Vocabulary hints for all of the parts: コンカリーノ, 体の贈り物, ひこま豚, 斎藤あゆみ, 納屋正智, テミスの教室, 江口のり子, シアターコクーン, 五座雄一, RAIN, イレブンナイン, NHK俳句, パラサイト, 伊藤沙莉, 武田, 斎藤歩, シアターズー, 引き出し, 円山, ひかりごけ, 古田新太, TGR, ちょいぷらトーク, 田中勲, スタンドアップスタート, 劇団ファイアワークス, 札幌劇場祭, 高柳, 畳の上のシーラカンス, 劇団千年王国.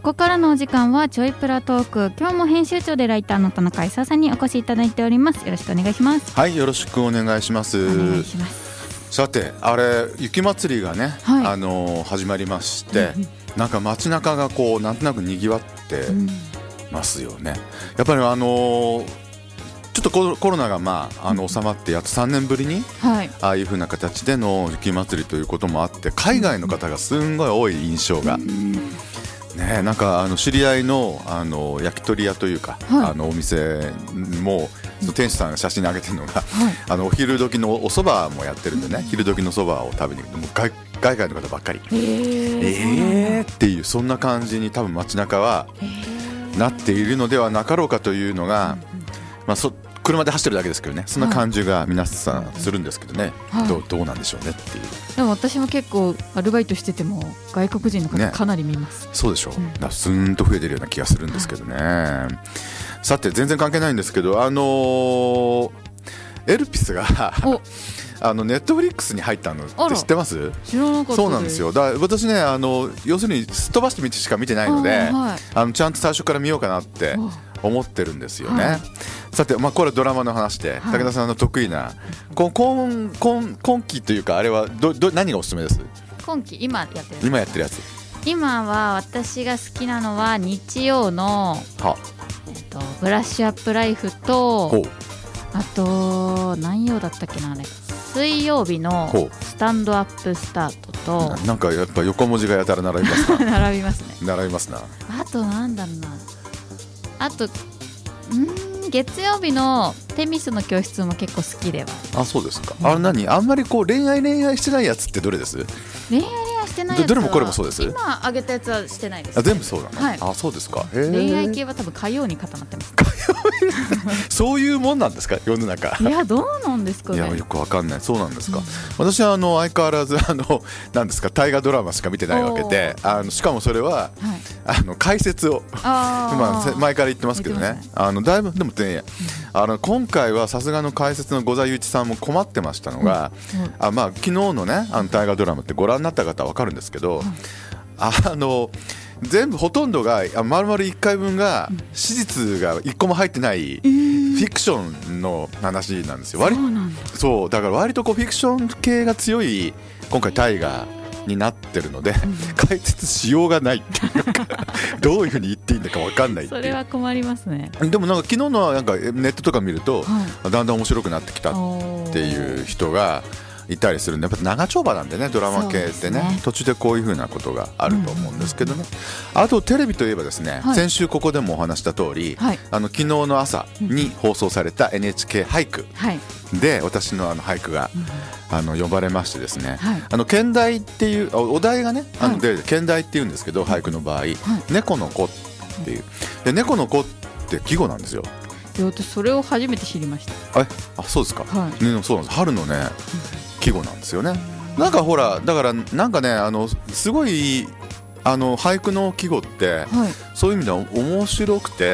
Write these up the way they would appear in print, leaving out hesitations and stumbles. ここからのお時間はちょいプラトーク。今日も編集長でライターの田中勲さんにお越しいただいております。よろしくお願いします。はい、よろしくお願いします。お願いします。さて、あれ雪まつりがね、はい、始まりまして、うん、なんか街中がこうなんとなくにぎわってますよね、うん、やっぱりちょっとコロナが、収まってやっと3年ぶりに、はい、ああいう風な形での雪祭りということもあって海外の方がすんごい多い印象が、うんね、なんか知り合いの、焼き鳥屋というか、はい、お店も店主さんが写真に上げてるのが、はい、お昼時のお蕎麦もやってるんでね、うん、昼時の蕎麦を食べに行くと海外の方ばっかりっていうそんな感じに多分街中はなっているのではなかろうかというのが、車で走ってるだけですけどね、そんな感じが皆さんするんですけどね、はい、どうなんでしょうねっていう。でも私も結構アルバイトしてても外国人の方かなり見ます、ね、そうでしょう、うん、だすんと増えてるような気がするんですけどね、はい、さて全然関係ないんですけどエルピスがネットフリックスに入ったのって知ってます？知らなかったです。そうなんですよ。だから私ね要するにすっ飛ばしてみてしか見てないので、はい、ちゃんと最初から見ようかなって思ってるんですよね、はい、さて、これはドラマの話で、はい、武田さんの得意な今期というかあれは何がおすすめです？今期今やってるやつ。今は私が好きなのは日曜の、ブラッシュアップライフとあと何曜だったっけな、あれ水曜日のスタンドアップスタートと なんかやっぱ横文字がやたら並びますか並びますね。並びますな。あとなんだろうな、あと月曜日のテミスの教室も結構好きでは。あ、そうですか、うん、あんまりこう恋愛してないやつってどれです？恋愛してないやつはどれもこれもそうです。今あげたやつはしてないです、ね、全部そうだね、はい、あ、そうですか。恋愛系は多分火曜に固まってます、ね、そういうもんなんですか世の中。いや、どうなんですかね。いや、よくわかんない。そうなんですか、うん、私は相変わらずなんですか大河ドラマしか見てないわけで、しかもそれは、はい、解説を前から言ってますけどね、だいぶでもね、今回はさすがの解説の五座雄一さんも困ってましたのが、うんうん、昨日のね大河ドラマってご覧になった方は分かるんですけど、うん、全部ほとんどが丸々1回分が史実が1個も入ってないフィクションの話なんですよ、そうだから割とこうフィクション系が強い今回大河になってるので、解説しようがないっていうかどういう風に言っていいんだか分かんないっていう。それは困りますね。でもなんか昨日のなんかネットとか見ると、はい、だんだん面白くなってきたっていう人がいたりするんで、やっぱ長丁場なんでねドラマ系って ね途中でこういう風なことがあると思うんですけどね、うん、あとテレビといえばですね、はい、先週ここでもお話した通り、はい、昨日の朝に放送された NHK 俳句で、はい、私の俳句が、うん、呼ばれましてですね、はい、兼題っていうお題がねで兼題っていうんですけど、俳句の場合、はい、猫の子っていうで猫の子って季語なんですよ。私それを初めて知りました。あ、そうですか、はいね、そうなんです。春のね、うん季語なんですよね。なんかほらだからなんかねすごい俳句の季語って、はい、そういう意味では面白くて、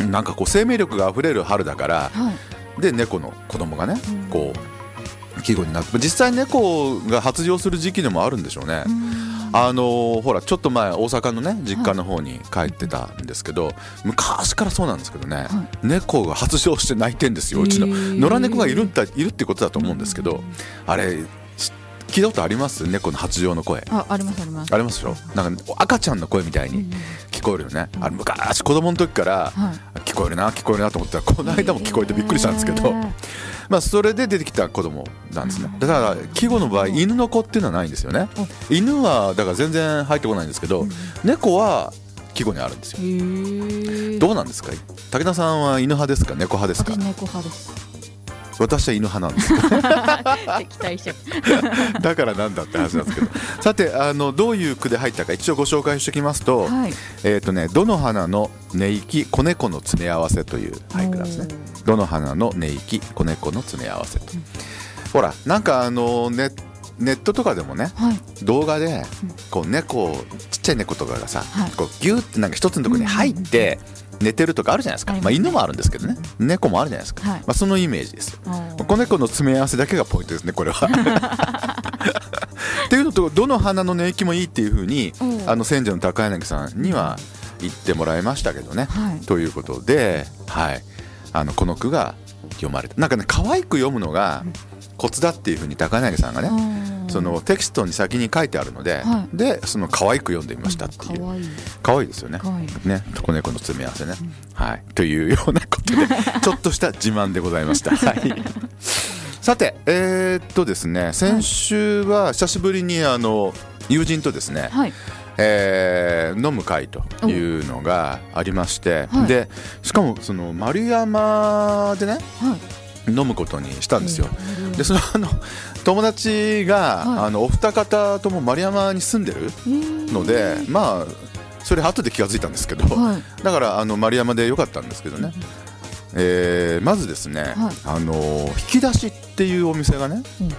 うん、なんかこう生命力があふれる春だから、はい、で猫の子供がね、うん、こう季語になって実際猫が発情する時期でもあるんでしょうね、うん、ほらちょっと前大阪のね実家の方に帰ってたんですけど、はい、昔からそうなんですけどね、はい、猫が発情して泣いてんですよ。うちの野良猫がいるってことだと思うんですけど、あれ聞いたことあります？猫の発情の声。 ありますありますありますでしょ。なんか赤ちゃんの声みたいに聞こえるよね、うん、昔子供の時から、はい、聞こえるなと思ったらこの間も聞こえてびっくりしたんですけど、それで出てきた子供なんですね。だから季語の場合犬の子っていうのはないんですよね。犬はだから全然入ってこないんですけど、うん、猫は季語にあるんですよ。どうなんですか武田さんは犬派ですか猫派ですか？私猫派です。私は犬派なんです敵対者だからなんだって話なんですけどさてどういう句で入ったか一応ご紹介しておきますと、はい、どの花の寝息子猫の詰め合わせという俳句なんですね。どの花の寝息子猫の詰め合わせと、うん、ほらなんかネットとかでもね、はい、動画でこう猫ちっちゃい猫とかがさ、はい、こうギューってなんか一つのところに入って、うんうんうん寝てるとかあるじゃないですか。犬もあるんですけどね猫もあるじゃないですか、はいそのイメージですよ。子猫の詰め合わせだけがポイントですねこれはっていうのと、どの花の寝息もいいっていうふうに、うん、選者の高柳さんには言ってもらいましたけどね、はい、ということで、はい、この句が読まれた。なんかね、可愛く読むのがコツだっていうふうに高柳さんがね、うん、そのテキストに先に書いてあるので、はい、でその可愛く読んでみましたっていう、うん、可愛いですよね。ね、子猫の詰め合わせね、うん、はい、というようなことでちょっとした自慢でございました。はいさて、ですね、先週は久しぶりに友人とですね、はい、飲む会というのがありまして、はい、でしかもその丸山でね、はい、飲むことにしたんですよ。でその友達が、はい、お二方とも丸山に住んでるので、まあそれ後で気がついたんですけど、はい、だから丸山でよかったんですけどね、まずですね、はい、引き出しっていうお店がね、うん、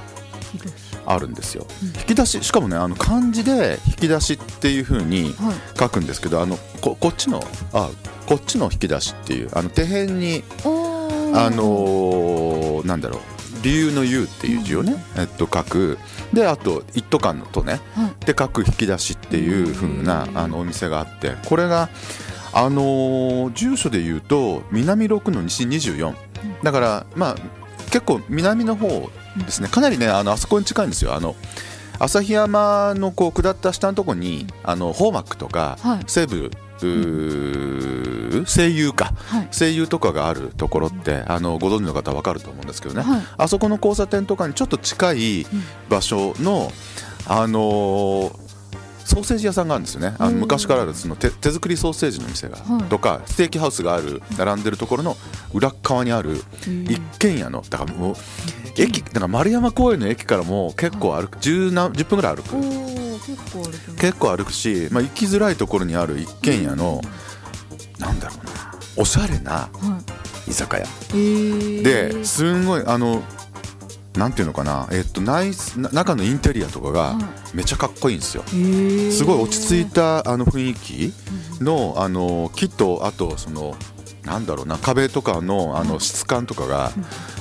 あるんですよ、うん、引き出し、しかもね、漢字で引き出しっていう風に書くんですけど、はい、こっちの引き出しっていう、手辺になんだろう、理由の言うっていう字をね、うん、書く。であと一斗缶のとね、はい、で書く引き出しっていう風な、うん、お店があって、これが住所でいうと南6の西24だから、まあ、結構南の方ですね。かなりね、あそこに近いんですよ。旭山のこう下った下のとこにホーマックとか、はい、西武西友か、はい、西友とかがあるところってご存知の方分かると思うんですけどね、はい、あそこの交差点とかにちょっと近い場所のソーセージ屋さんがあるんですよね。昔からあるその手作りソーセージの店が、はい、とかステーキハウスがある並んでるところの裏側にある一軒家の、だからもう駅、だから丸山公園の駅からも結構歩く、はい、10分ぐらい歩く、結構歩くし、まあ、行きづらいところにある一軒家の、なんだろうな、おしゃれな居酒屋、はい、ですごいなんていうのかな、中のインテリアとかがめちゃかっこいいんですよ。すごい落ち着いた雰囲気の、木と、あとそのなんだろうな、壁とかの質感とかが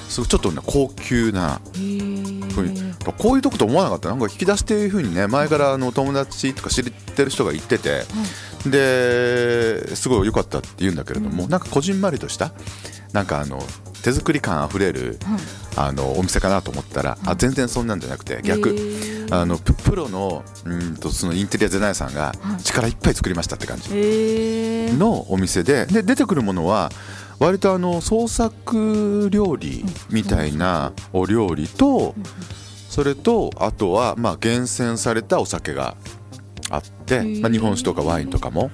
すごいちょっと、ね、高級な雰囲気。こういうとこと思わなかった。なんか引き出しっていうふうにね、前から友達とか知ってる人が言ってて、ですごい良かったって言うんだけれども、なんかこじんまりとしたなんか手作り感あふれる、はい、お店かなと思ったら、あ、全然そんなんじゃなくて、逆、プロの、そのインテリアデザイナーさんが力いっぱい作りましたって感じのお店で、で出てくるものは割と創作料理みたいなお料理と、それとあとはまあ厳選されたお酒があって、まあ、日本酒とかワインとかも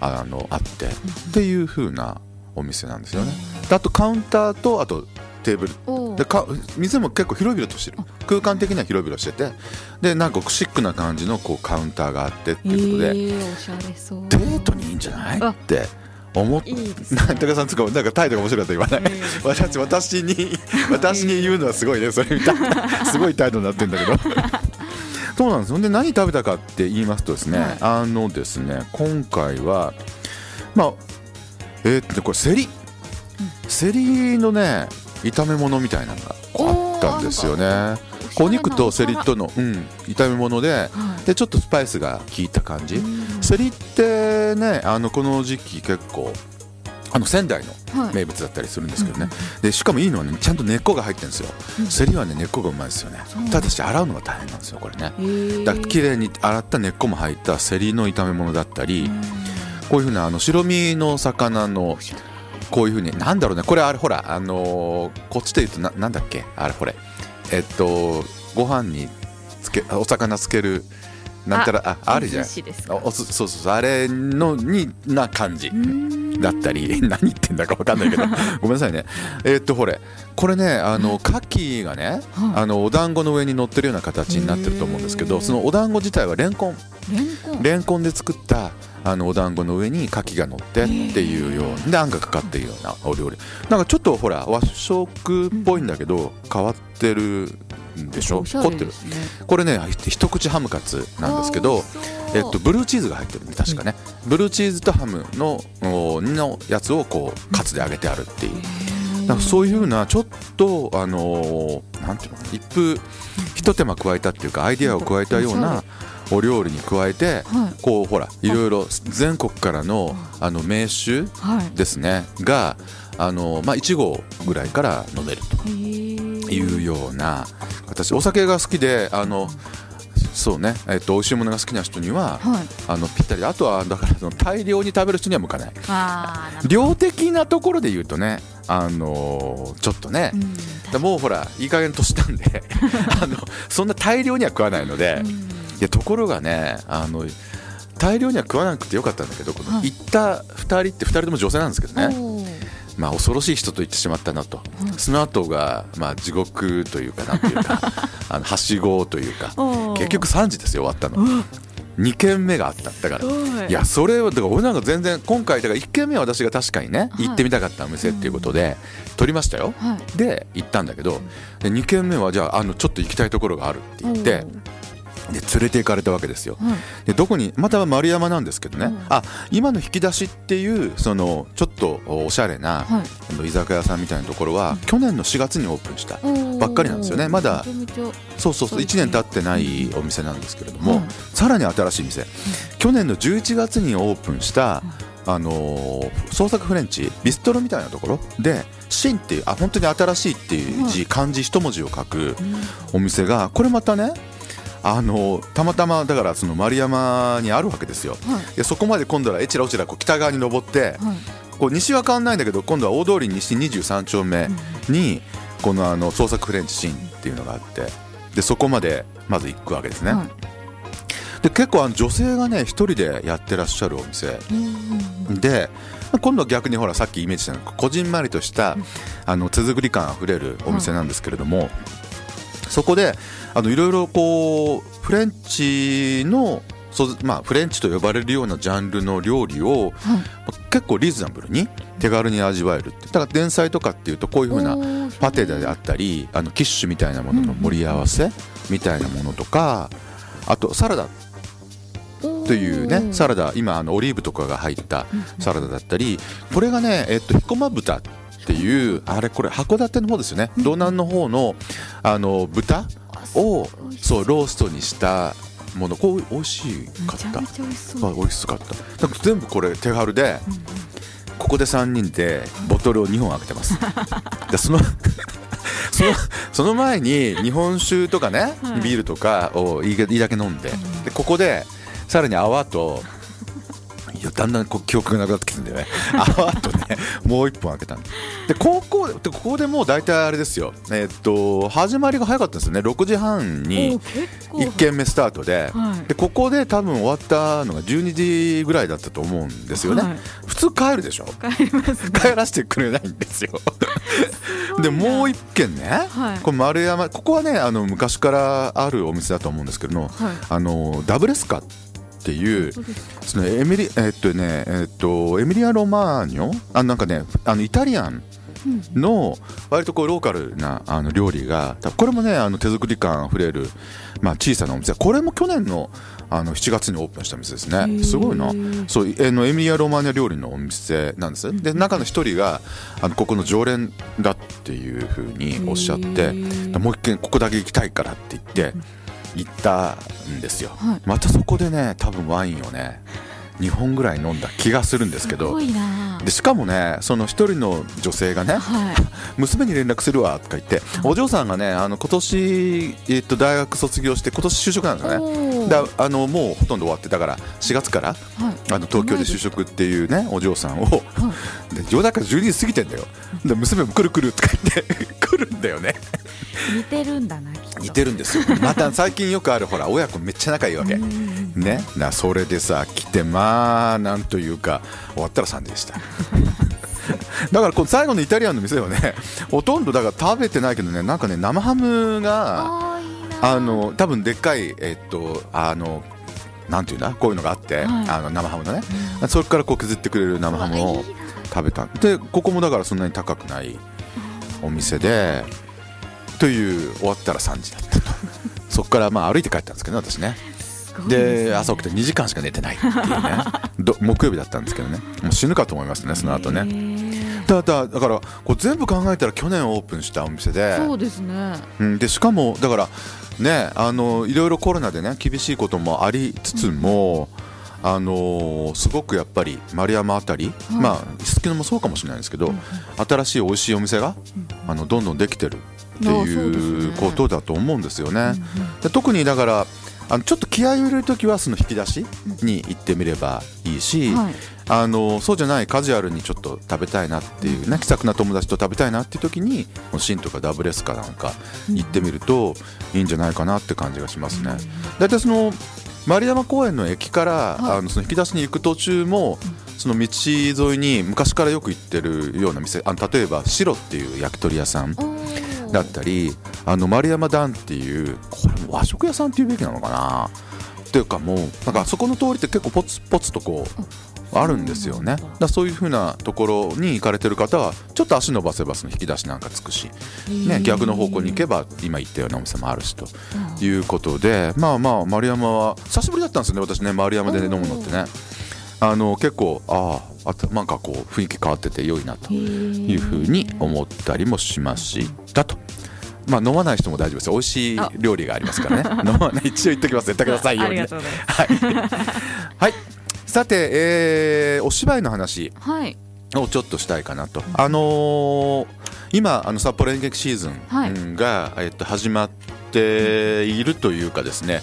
あってっていう風なお店なんですよね。あとカウンターと、あとテーブルで、店も結構広々としてる、空間的には広々してて、でなんかシックな感じのこうカウンターがあってっていうことで、おしゃれそう、デートにいいんじゃないって思って、高さんとかなんか態度が面白かったら言わない、私に言うのはすごいね、それみたいなすごい態度になってるんだけどそうなんですよ。で何食べたかって言いますとですね、はい、ですね、今回はまあこれセリのね炒め物みたいなのがあったんですよね。お肉とセリとの、炒め物で、はい、でちょっとスパイスが効いた感じ。セリってね、この時期結構仙台の名物だったりするんですけどね、はい、でしかもいいのはね、ちゃんと根っこが入ってるんですよ、セリはね、根っこがうまいですよね。ただし洗うのが大変なんですよ、これね。だから綺麗に洗った根っこも入ったセリの炒め物だったり、こういうふうな白身の魚のこういうふうに、なんだろうね、これあれほら、こっちで言うと なんだっけ、あれこれ、ご飯にお魚つけるなんたら、あれじゃん、そうそう、あれのにな感じだったり何言ってんだか分かんないけどごめんなさいね。これね、牡蠣がね、お団子の上に乗ってるような形になってると思うんですけど、そのお団子自体はレンコンで作ったお団子の上に牡蠣が乗ってっていうような、あんがかかってるようなお料理。なんかちょっとほら和食っぽいんだけど変わってるんでしょ、凝ってる。これね、一口ハムカツなんですけど、ブルーチーズが入ってるね、確かね。ブルーチーズとハムのやつをこうカツで揚げてあるっていう、なんかそういうふうなちょっとなんていうの一風一手間加えたっていうかアイデアを加えたようなお料理に加えて、こうほらいろいろ全国からのあの銘酒ですねが1合ぐらいから飲めるというような形。お酒が好きでそうね、美味しいものが好きな人には、はい、ぴったり。あとはだからその大量に食べる人には向かない。量的なところで言うとね、ちょっとね、うん、もうほらいい加減としたんでそんな大量には食わないので、うん、いやところがね大量には食わなくてよかったんだけど、この行った2人って2人とも女性なんですけどね、まあ、恐ろしい人と言ってしまったなと、うん、その後が、まあ、地獄というかなんていうかはしごというか結局3時ですよ終わったの。2軒目があっただからいやそれはだから俺なんか全然今回だから1軒目は私が確かにね、はい、行ってみたかったお店っていうことで、うん、取りましたよ、はい、で行ったんだけど、で2軒目はじゃあちょっと行きたいところがあるって言ってで連れて行かれたわけですよ、はい、でどこにまた丸山なんですけどね、うん、今の引き出しっていうそのちょっとおしゃれな、はい、居酒屋さんみたいなところは、うん、去年の4月にオープンしたばっかりなんですよね。まだそうそうそう1年経ってないお店なんですけれども、うん、さらに新しい店、うん、去年の11月にオープンした、うん、創作フレンチビストロみたいなところで新っていう本当に新しいっていう字、はい、漢字一文字を書くお店がこれまたねたまたまだからその丸山にあるわけですよ、はい、でそこまで今度はえちらおちらこう北側に登って、はい、こう西は変わんないんだけど今度は大通り西23丁目にこの創作フレンチシーンっていうのがあって、でそこまでまず行くわけですね、はい、で結構女性がね一人でやってらっしゃるお店で、今度は逆にほらさっきイメージしたのこじんまりとした手作り感あふれるお店なんですけれども、はい、そこでいろいろこうフレンチのフレンチと呼ばれるようなジャンルの料理を、はい、結構リーズナブルに手軽に味わえるって。だから前菜とかっていうとこういう風なパテであったりキッシュみたいなものの盛り合わせみたいなものとか、あとサラダというねサラダ今オリーブとかが入ったサラダだったり、これがねひこま豚っていうこれ函館の方ですよね、道南の方の豚をそうローストにしたもの、こう美味しかった、めちゃめちゃ美味しそう、美味しかった。なんか全部これ手軽で、うん、ここで3人でボトルを2本開けてますでその前に日本酒とかねビールとかをいいだけ飲んで、でここでさらに泡とだんだん記憶がなくなってきてるんだよねあとねもう一本開けたんで、ここでもう大体あれですよ、始まりが早かったんですよね。6時半に1軒目スタート でここで多分終わったのが12時ぐらいだったと思うんですよね、はい、普通帰るでしょ。 帰らせてくれないんですよでもう一軒ね、はい、これ丸山、ここはね昔からあるお店だと思うんですけど、はい、ダブレスカっていうそのエミリア・ロマーニョなんかねイタリアンの割とこうローカルな料理が、これもね手作り感あふれる、まあ、小さなお店。これも去年の7月にオープンした店ですね。すごいな。そうエミリア・ロマーニャ料理のお店なんです、うん、で中の一人がここの常連だっていうふうにおっしゃって、もう一軒ここだけ行きたいからって言って行ったんですよ、はい、またそこでね多分ワインをね2本ぐらい飲んだ気がするんですけど、すごいな。でしかもねその一人の女性がね、はい、娘に連絡するわとか言って、お嬢さんがね今年、大学卒業して今年就職なんですよね。だもうほとんど終わって、だから4月から、はい、東京で就職っていうねお嬢さんを、はい、で夜中12時過ぎてんだよ。で娘もくるくるとか言って来るんだよね似てるんだな、きっと似てるんですよ。また最近よくあるほら親子めっちゃ仲いいわけね。なそれでさ来て、まあなんというか終わったら3時でしただからこの最後のイタリアンの店はねほとんどだから食べてないけどね、なんかね生ハムが多分でっかいなんていうんだこういうのがあって、はい、生ハムのね、うん、それからこう削ってくれる生ハムを食べた。でここもだからそんなに高くないお店でという、終わったら3時だったとそこからまあ歩いて帰ったんですけどね私ね。で朝起きて2時間しか寝てないっていうね木曜日だったんですけどね、もう死ぬかと思いましたねその後ね。だからこう全部考えたら去年オープンしたお店で、そうですね、うん、でしかもだからね、いろいろコロナでね厳しいこともありつつも、うん、すごくやっぱり丸山あたり、はい、まあすすきのもそうかもしれないんですけど、うん、新しい美味しいお店が、うん、どんどんできてるっていうことだと思うんですよね。で特にだからちょっと気合いを入れるときはその引き出しに行ってみればいいし、はい、そうじゃないカジュアルにちょっと食べたいなっていうね、気さくな友達と食べたいなっていうときにシンとかダブレスかなんか行ってみるといいんじゃないかなって感じがしますね。だいたいその丸山公園の駅から、はい、その引き出しに行く途中も、その道沿いに昔からよく行ってるような店、例えば白っていう焼き鳥屋さんだったり、丸山団っていうこれも和食屋さんっていうべきなのかなっていうか、もうなんかそこの通りって結構ポツポツとこうあるんですよね。だそういう風なところに行かれてる方はちょっと足伸ばせばその引き出しなんかつくし、ね、逆の方向に行けば今言ったようなお店もあるしということで、まあまあ丸山は久しぶりだったんですよね、私ね、丸山で飲むのってね、結構なんかこう雰囲気変わってて良いなというふうに思ったりもしましたと。まあ飲まない人も大丈夫ですよ、美味しい料理がありますからね飲まない一応言っておきます、絶対くださいように、ね、はいはい、さて、お芝居の話をちょっとしたいかなと、はい、今札幌演劇シーズンが、はい、始まっているというかですね、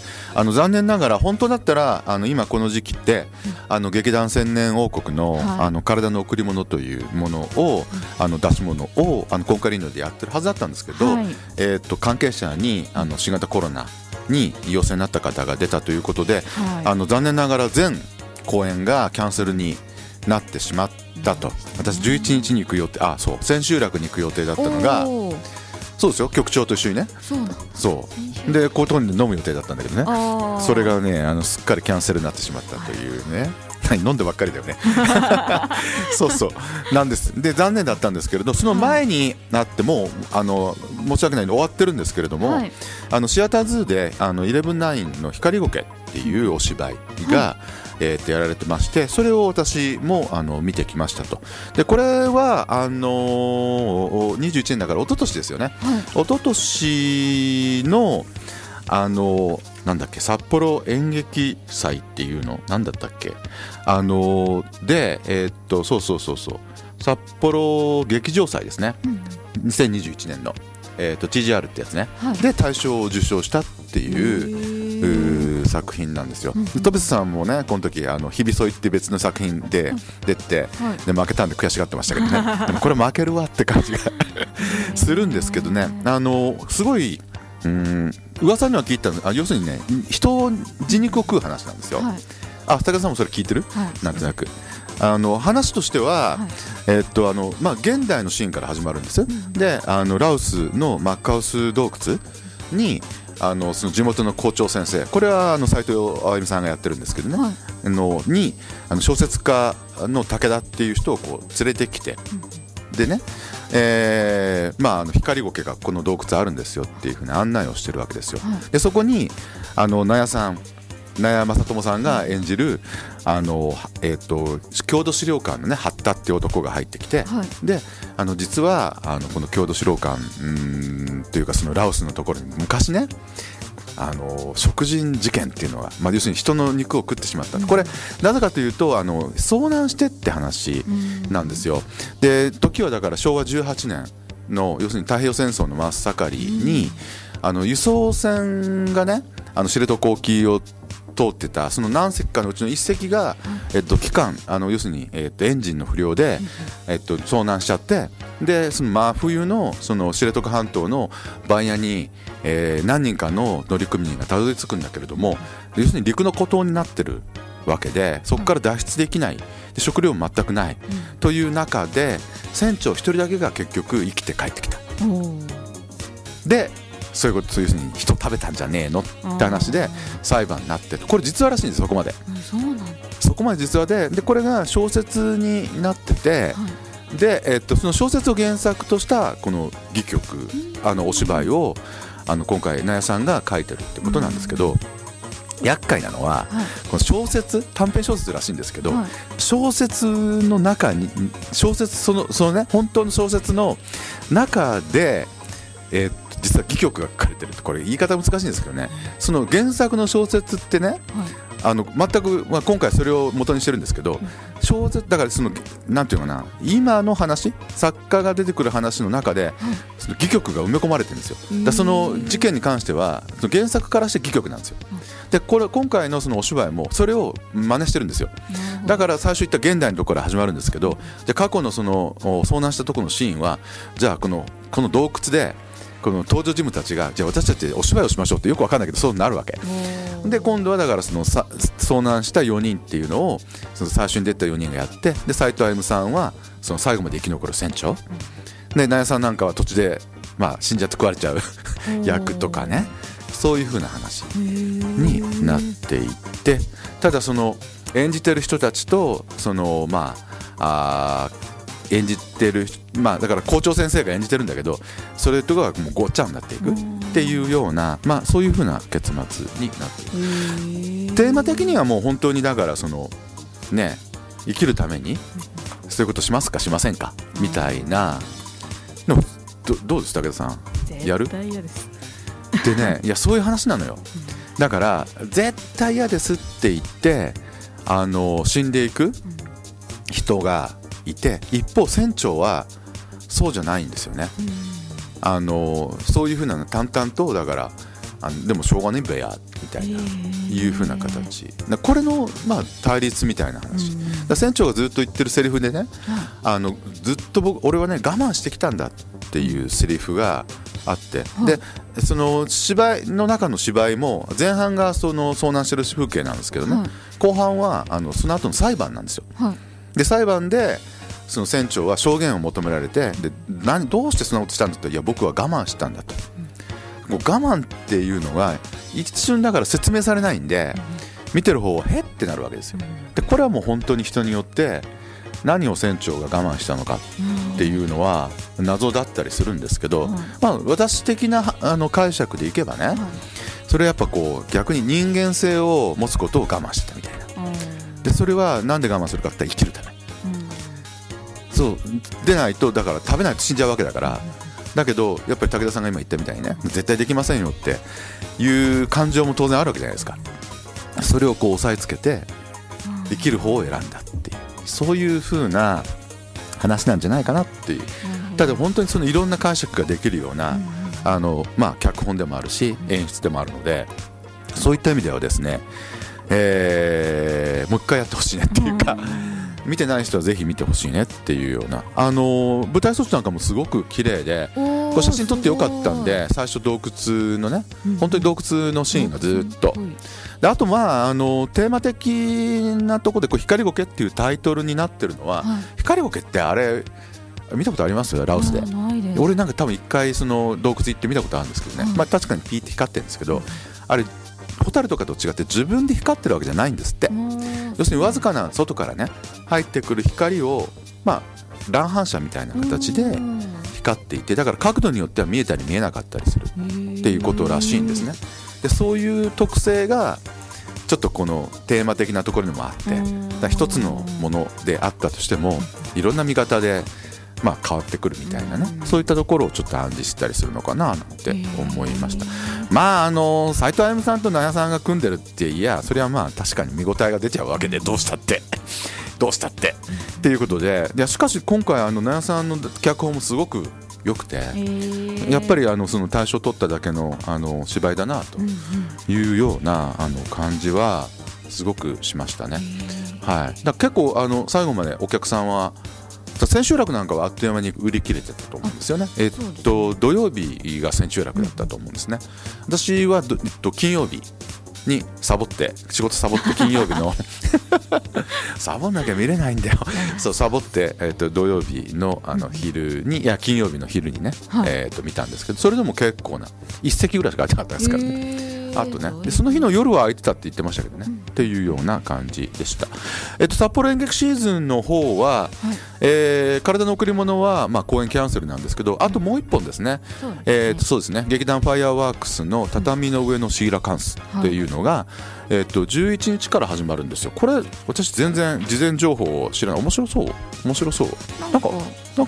残念ながら本当だったら今この時期って劇団千年王国の、はい、体の贈り物というものを出し物をコンカリーノでやってるはずだったんですけど、はい、関係者に新型コロナに陽性になった方が出たということで、はい、残念ながら全公演がキャンセルになってしまったと。私11日に行く予定、あ、そう、千秋楽に行く予定だったのが、そうですよ、局長と一緒にね、そうでこういうところで飲む予定だったんだけどね、それがねすっかりキャンセルになってしまったというね、飲んでばっかりだよねそうそうなんです。で残念だったんですけれど、その前になっても申し訳ないので終わってるんですけれども、はい、シアターズーで11/9の光ゴケっていうお芝居が、はい、やられてまして、それを私も見てきましたと。でこれは21年だから一昨年ですよね、はい、一昨年のなんだっけ、札幌演劇祭っていうのなんだったっけ、でそう札幌劇場祭ですね、うん、2021年の、TGR ってやつね、はい、で大賞を受賞したっていう作品なんですよ。戸別さんもねこの時日比そいって別の作品で出て、はい、で負けたんで悔しがってましたけどねでもこれ負けるわって感じがするんですけどね、すごい噂には聞いたの、要するにね人を血肉を食う話なんですよ、はい、あ、高田さんもそれ聞いてる、はい、なんとなく話としては、はい、まあ、現代のシーンから始まるんです、うん、でラオスのマッカオス洞窟にその地元の校長先生、これは斎藤あゆみさんがやってるんですけどね、はい、に小説家の武田っていう人をこう連れてきて、うん、でね、まあ、光ゴケがこの洞窟あるんですよっていうふうな案内をしてるわけですよ、はい、でそこに納屋正智さんが演じる、郷土資料館のね八田っていう男が入ってきて、はい、で実はこの郷土資料館というかそのラオスのところに昔ね食人事件っていうのが、まあ、要するに人の肉を食ってしまった、うん、これなぜかというと遭難してって話なんですよ、うん、で時はだから昭和18年の要するに太平洋戦争の真っ盛りに、うん、輸送船がね知床沖を通ってたその何隻かのうちの1隻が、要するに、エンジンの不良で、遭難しちゃって、でその真冬のその知床半島の番屋に、何人かの乗組員がたどり着くんだけれども、要するに陸の孤島になってるわけで、そこから脱出できない、で食料も全くない、うん、という中で船長1人だけが結局生きて帰ってきた。でそういうこと、要するに人食べたんじゃねえのって話で裁判になって、これ実話らしいんです、そこまで、うん、そうなんだ、そこまで実話で、これが小説になってて、はい、で、その小説を原作としたこの戯曲、お芝居を今回納屋さんが書いてるってことなんですけど、厄介なのは、はい、この小説短編小説らしいんですけど、はい、小説の中にそのね本当の小説の中で、実は戯曲が書かれてるとこれ言い方難しいんですけどね、その原作の小説ってね、はい、全く、まあ、今回それを元にしてるんですけど、小説だからそのなんていうかな、今の話作家が出てくる話の中で、その戯曲が埋め込まれてるんですよ。だその事件に関してはその原作からして戯曲なんですよ。でこれ今回のそのお芝居もそれを真似してるんですよ。だから最初言った現代のところから始まるんですけど、で過去のその遭難したところのシーンはじゃあこの洞窟でこの登場人物たちがじゃあ私たちでお芝居をしましょうってよく分かんないけどそうなるわけで、今度はだからその遭難した4人っていうのをその最初に出た4人がやって、で斎藤歩さんはその最後まで生き残る船長、で納谷さんなんかは途中で、まあ、死んじゃって食われちゃう役とかね、そういう風な話になっていって、ただその演じてる人たちとそのまあ演じてる、まあ、だから校長先生が演じてるんだけどそれとかがもうごっちゃになっていくっていうような、まあ、そういうふうな結末になっている。テーマ的にはもう本当にだからその、ね、生きるためにそういうことしますかしませんかみたいなの。どうです武田さん、やる？絶対嫌ですでね、いやそういう話なのよ。だから絶対嫌ですって言って死んでいく人がいて、一方船長はそうじゃないんですよね。そういうふうな淡々とだからでもしょうがねえべやみたいないうふうな形、これの、まあ、対立みたいな話。だ船長がずっと言ってるセリフでね、ずっと俺はね我慢してきたんだっていうセリフがあって、でその芝居の中の芝居も前半がその遭難してる風景なんですけどね、後半はその後の裁判なんですよ。で裁判でその船長は証言を求められて、でどうしてそんなことしたんだって、いや僕は我慢したんだと、こう我慢っていうのが一瞬だから説明されないんで、見てる方はへってなるわけですよ。でこれはもう本当に人によって何を船長が我慢したのかっていうのは謎だったりするんですけど、まあ私的な解釈でいけばね、それはやっぱこう逆に人間性を持つことを我慢してたみたいな。でそれはなんで我慢するかって言ったら生きるため、そうでないとだから食べないと死んじゃうわけだから、だけどやっぱり武田さんが今言ったみたいにね、絶対できませんよっていう感情も当然あるわけじゃないですか。それをこう押さえつけて生きる方を選んだっていう、そういう風な話なんじゃないかなっていう。ただ本当にそのいろんな解釈ができるようなまあ脚本でもあるし演出でもあるので、そういった意味ではですね、もう一回やってほしいねっていうか、見てない人はぜひ見てほしいねっていうような、舞台装置なんかもすごく綺麗で、これ写真撮ってよかったんで、最初洞窟のね、本当に洞窟のシーンがずっとで、あとまあテーマ的なところで光ゴケっていうタイトルになってるのは、光ゴケってあれ見たことありますよ、ラオスで。俺なんか多分一回その洞窟行って見たことあるんですけどね、まあ確かにピーって光ってるんですけど、あれホタルとかと違って自分で光ってるわけじゃないんですって。要するにわずかな外からね入ってくる光を、まあ乱反射みたいな形で光っていて、だから角度によっては見えたり見えなかったりするっていうことらしいんですね。でそういう特性がちょっとこのテーマ的なところにもあって、だ一つのものであったとしてもいろんな見方で、まあ、変わってくるみたいなね、そういったところをちょっと暗示したりするのかなって思いました。まあ斎藤歩さんと納谷さんが組んでるって、いやそれはまあ確かに見応えが出ちゃうわけで、どうしたってっていうことで、いやしかし今回納谷さんの脚本もすごくよくて、やっぱりその大賞取っただけの芝居だなというような感じはすごくしましたね。はい、だ結構最後までお客さんは千秋楽なんかはあっという間に売り切れてたと思うんですよね。土曜日が千秋楽だったと思うんですね。私は金曜日に仕事サボって金曜日のサボんなきゃ見れないんだよそうサボって、土曜日の昼に、いや金曜日の昼にね、見たんですけど、それでも結構な一席ぐらいしか当てなかったですからね。あとね、でその日の夜は空いてたって言ってましたけどね、うん、っていうような感じでした。札幌演劇シーズンの方は、はい、体の贈り物は、まあ、公演キャンセルなんですけど、あともう一本ですね、そうですね、劇団ファイアワークスの畳の上のシーラカンスっていうのが、うん、11日から始まるんですよ。これ私全然事前情報を知らない。面白そうなんか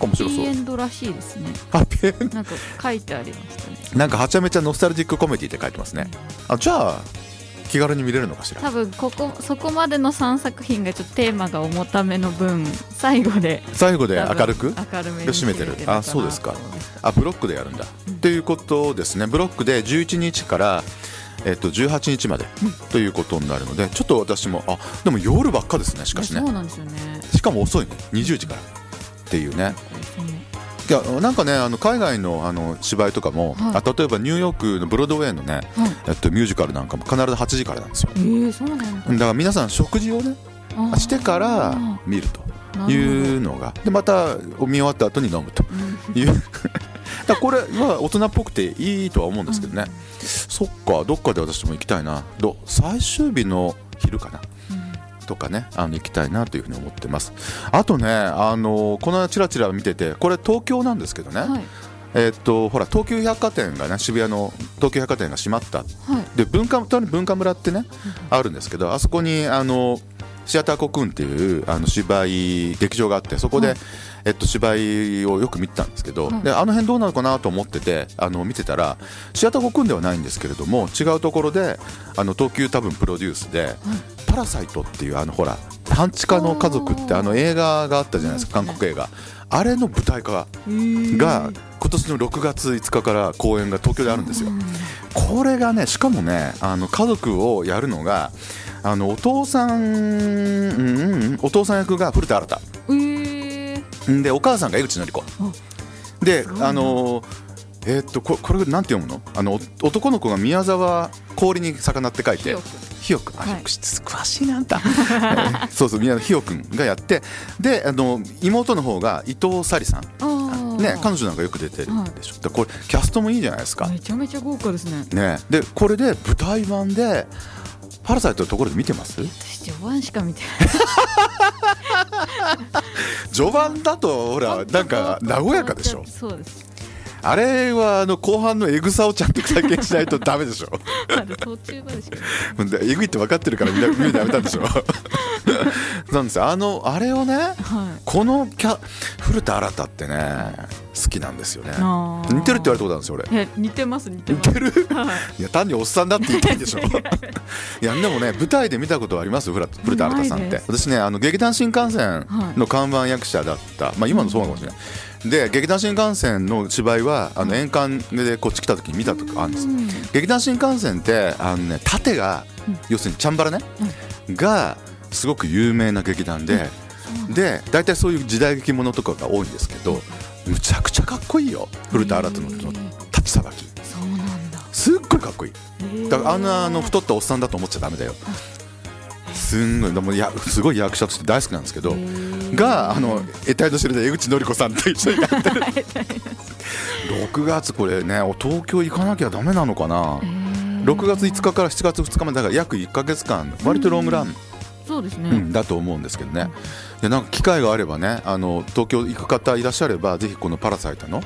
面白そう。ピエンドらしいですね。あ、ピエンドなんか書いてありましたね。なんかはちゃめちゃノスタルジックコメディって書いてますね。あ、じゃあ気軽に見れるのかしら。多分そこまでの3作品がちょっとテーマが重ための分、最後で明るめに締めてる。あ、そうですか。あ、ブロックでやるんだ、うん、っていうことですね。ブロックで11日から18日までということになるので、ちょっと私も、あ、でも夜ばっかですね。しかしね、そうなんですよね。しかも遅いね、20時からっていうね。いや、なんかね、海外の、芝居とかも、はい、例えばニューヨークのブロードウェイのね、はい、ミュージカルなんかも必ず8時からなんですよ。そうなんだ。だから皆さん食事をねしてから見るというのが、でまた見終わった後に飲むという、うん、だこれは大人っぽくていいとは思うんですけどね、うん、そっか、どっかで私も行きたいな、最終日の昼かな、うん、とかね、行きたいなというふうに思ってます。あとね、このチラチラ見てて、これ東京なんですけどね、はい、ほら東急百貨店がね、渋谷の東急百貨店が閉まった、はい、で文化村ってね、うん、あるんですけど、あそこにシアターコクーンっていう芝居劇場があって、そこで、はい、芝居をよく見てたんですけど、はい、であの辺どうなのかなと思ってて見てたら、シアターコクーンではないんですけれども、違うところで東急多分プロデュースで、はい、パラサイトっていうほら半地下の家族って映画があったじゃないですか、韓国映画、あれの舞台化が今年の6月5日から公演が東京であるんですよ。これがね、しかもね、家族をやるのがお父さん役が古田新太、でお母さんが江口のり子で、これなんて読むの？男の子が宮沢氷に魚って書いてひよくん、はい、詳しいなあんたそうそう、ひよくんがやって、で妹の方が伊藤沙莉さん、ね、彼女なんかよく出てるんでしょ、はい、これキャストもいいじゃないですか。めちゃめちゃ豪華ですね。ね、でこれで舞台版でパラサイトのところで見てます？私序盤しか見てない序盤だとほらなんか和やかでしょ。そうです。あれは後半のエグさをちゃんと体験しないとダメでしょ途中までしかエグいって分かってるからみんな見るのやめたんでしょなんですよ。あれをね、はい、古田新太ってね好きなんですよね。似てるって言われたことあるんですよ俺。似てます、はい、いや単におっさんだって言っていいでしょいやでもね、舞台で見たことはあります古田新太さんって。私ね、劇団新幹線の看板役者だった、はい、まあ今のそうかもしれない、うん、で劇団新幹線の芝居は沿岸でこっち来た時に見たとかあるんです、うん、劇団新幹線ってね、盾が、うん、要するにチャンバラね、うん、がすごく有名な劇団で、うん、で大体そういう時代劇ものとかが多いんですけど、むちゃくちゃかっこいいよ古田新太の立ちさばき。そうなんだ。すっごいかっこいい。だから太ったおっさんだと思っちゃダメだよ。すごい役者として大好きなんですけど、が得体の知れた江口のり子さんと一緒にやってる6月これね、東京行かなきゃダメなのかな。6月5日から7月2日までだから約1ヶ月間、割とロングラン、そうですね、うん、だと思うんですけどね、うん、なんか機会があればね、東京行く方いらっしゃれば、ぜひこのパラサイトの、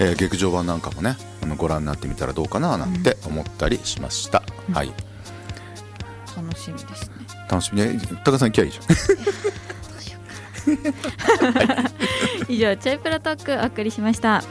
うんうん、劇場版なんかもね、ご覧になってみたらどうかななんて思ったりしました、うん、はい、楽しみですね。楽しみね。高さん行きゃいいじゃんどうしようかな、はい、以上チャイプラトークお送りしました。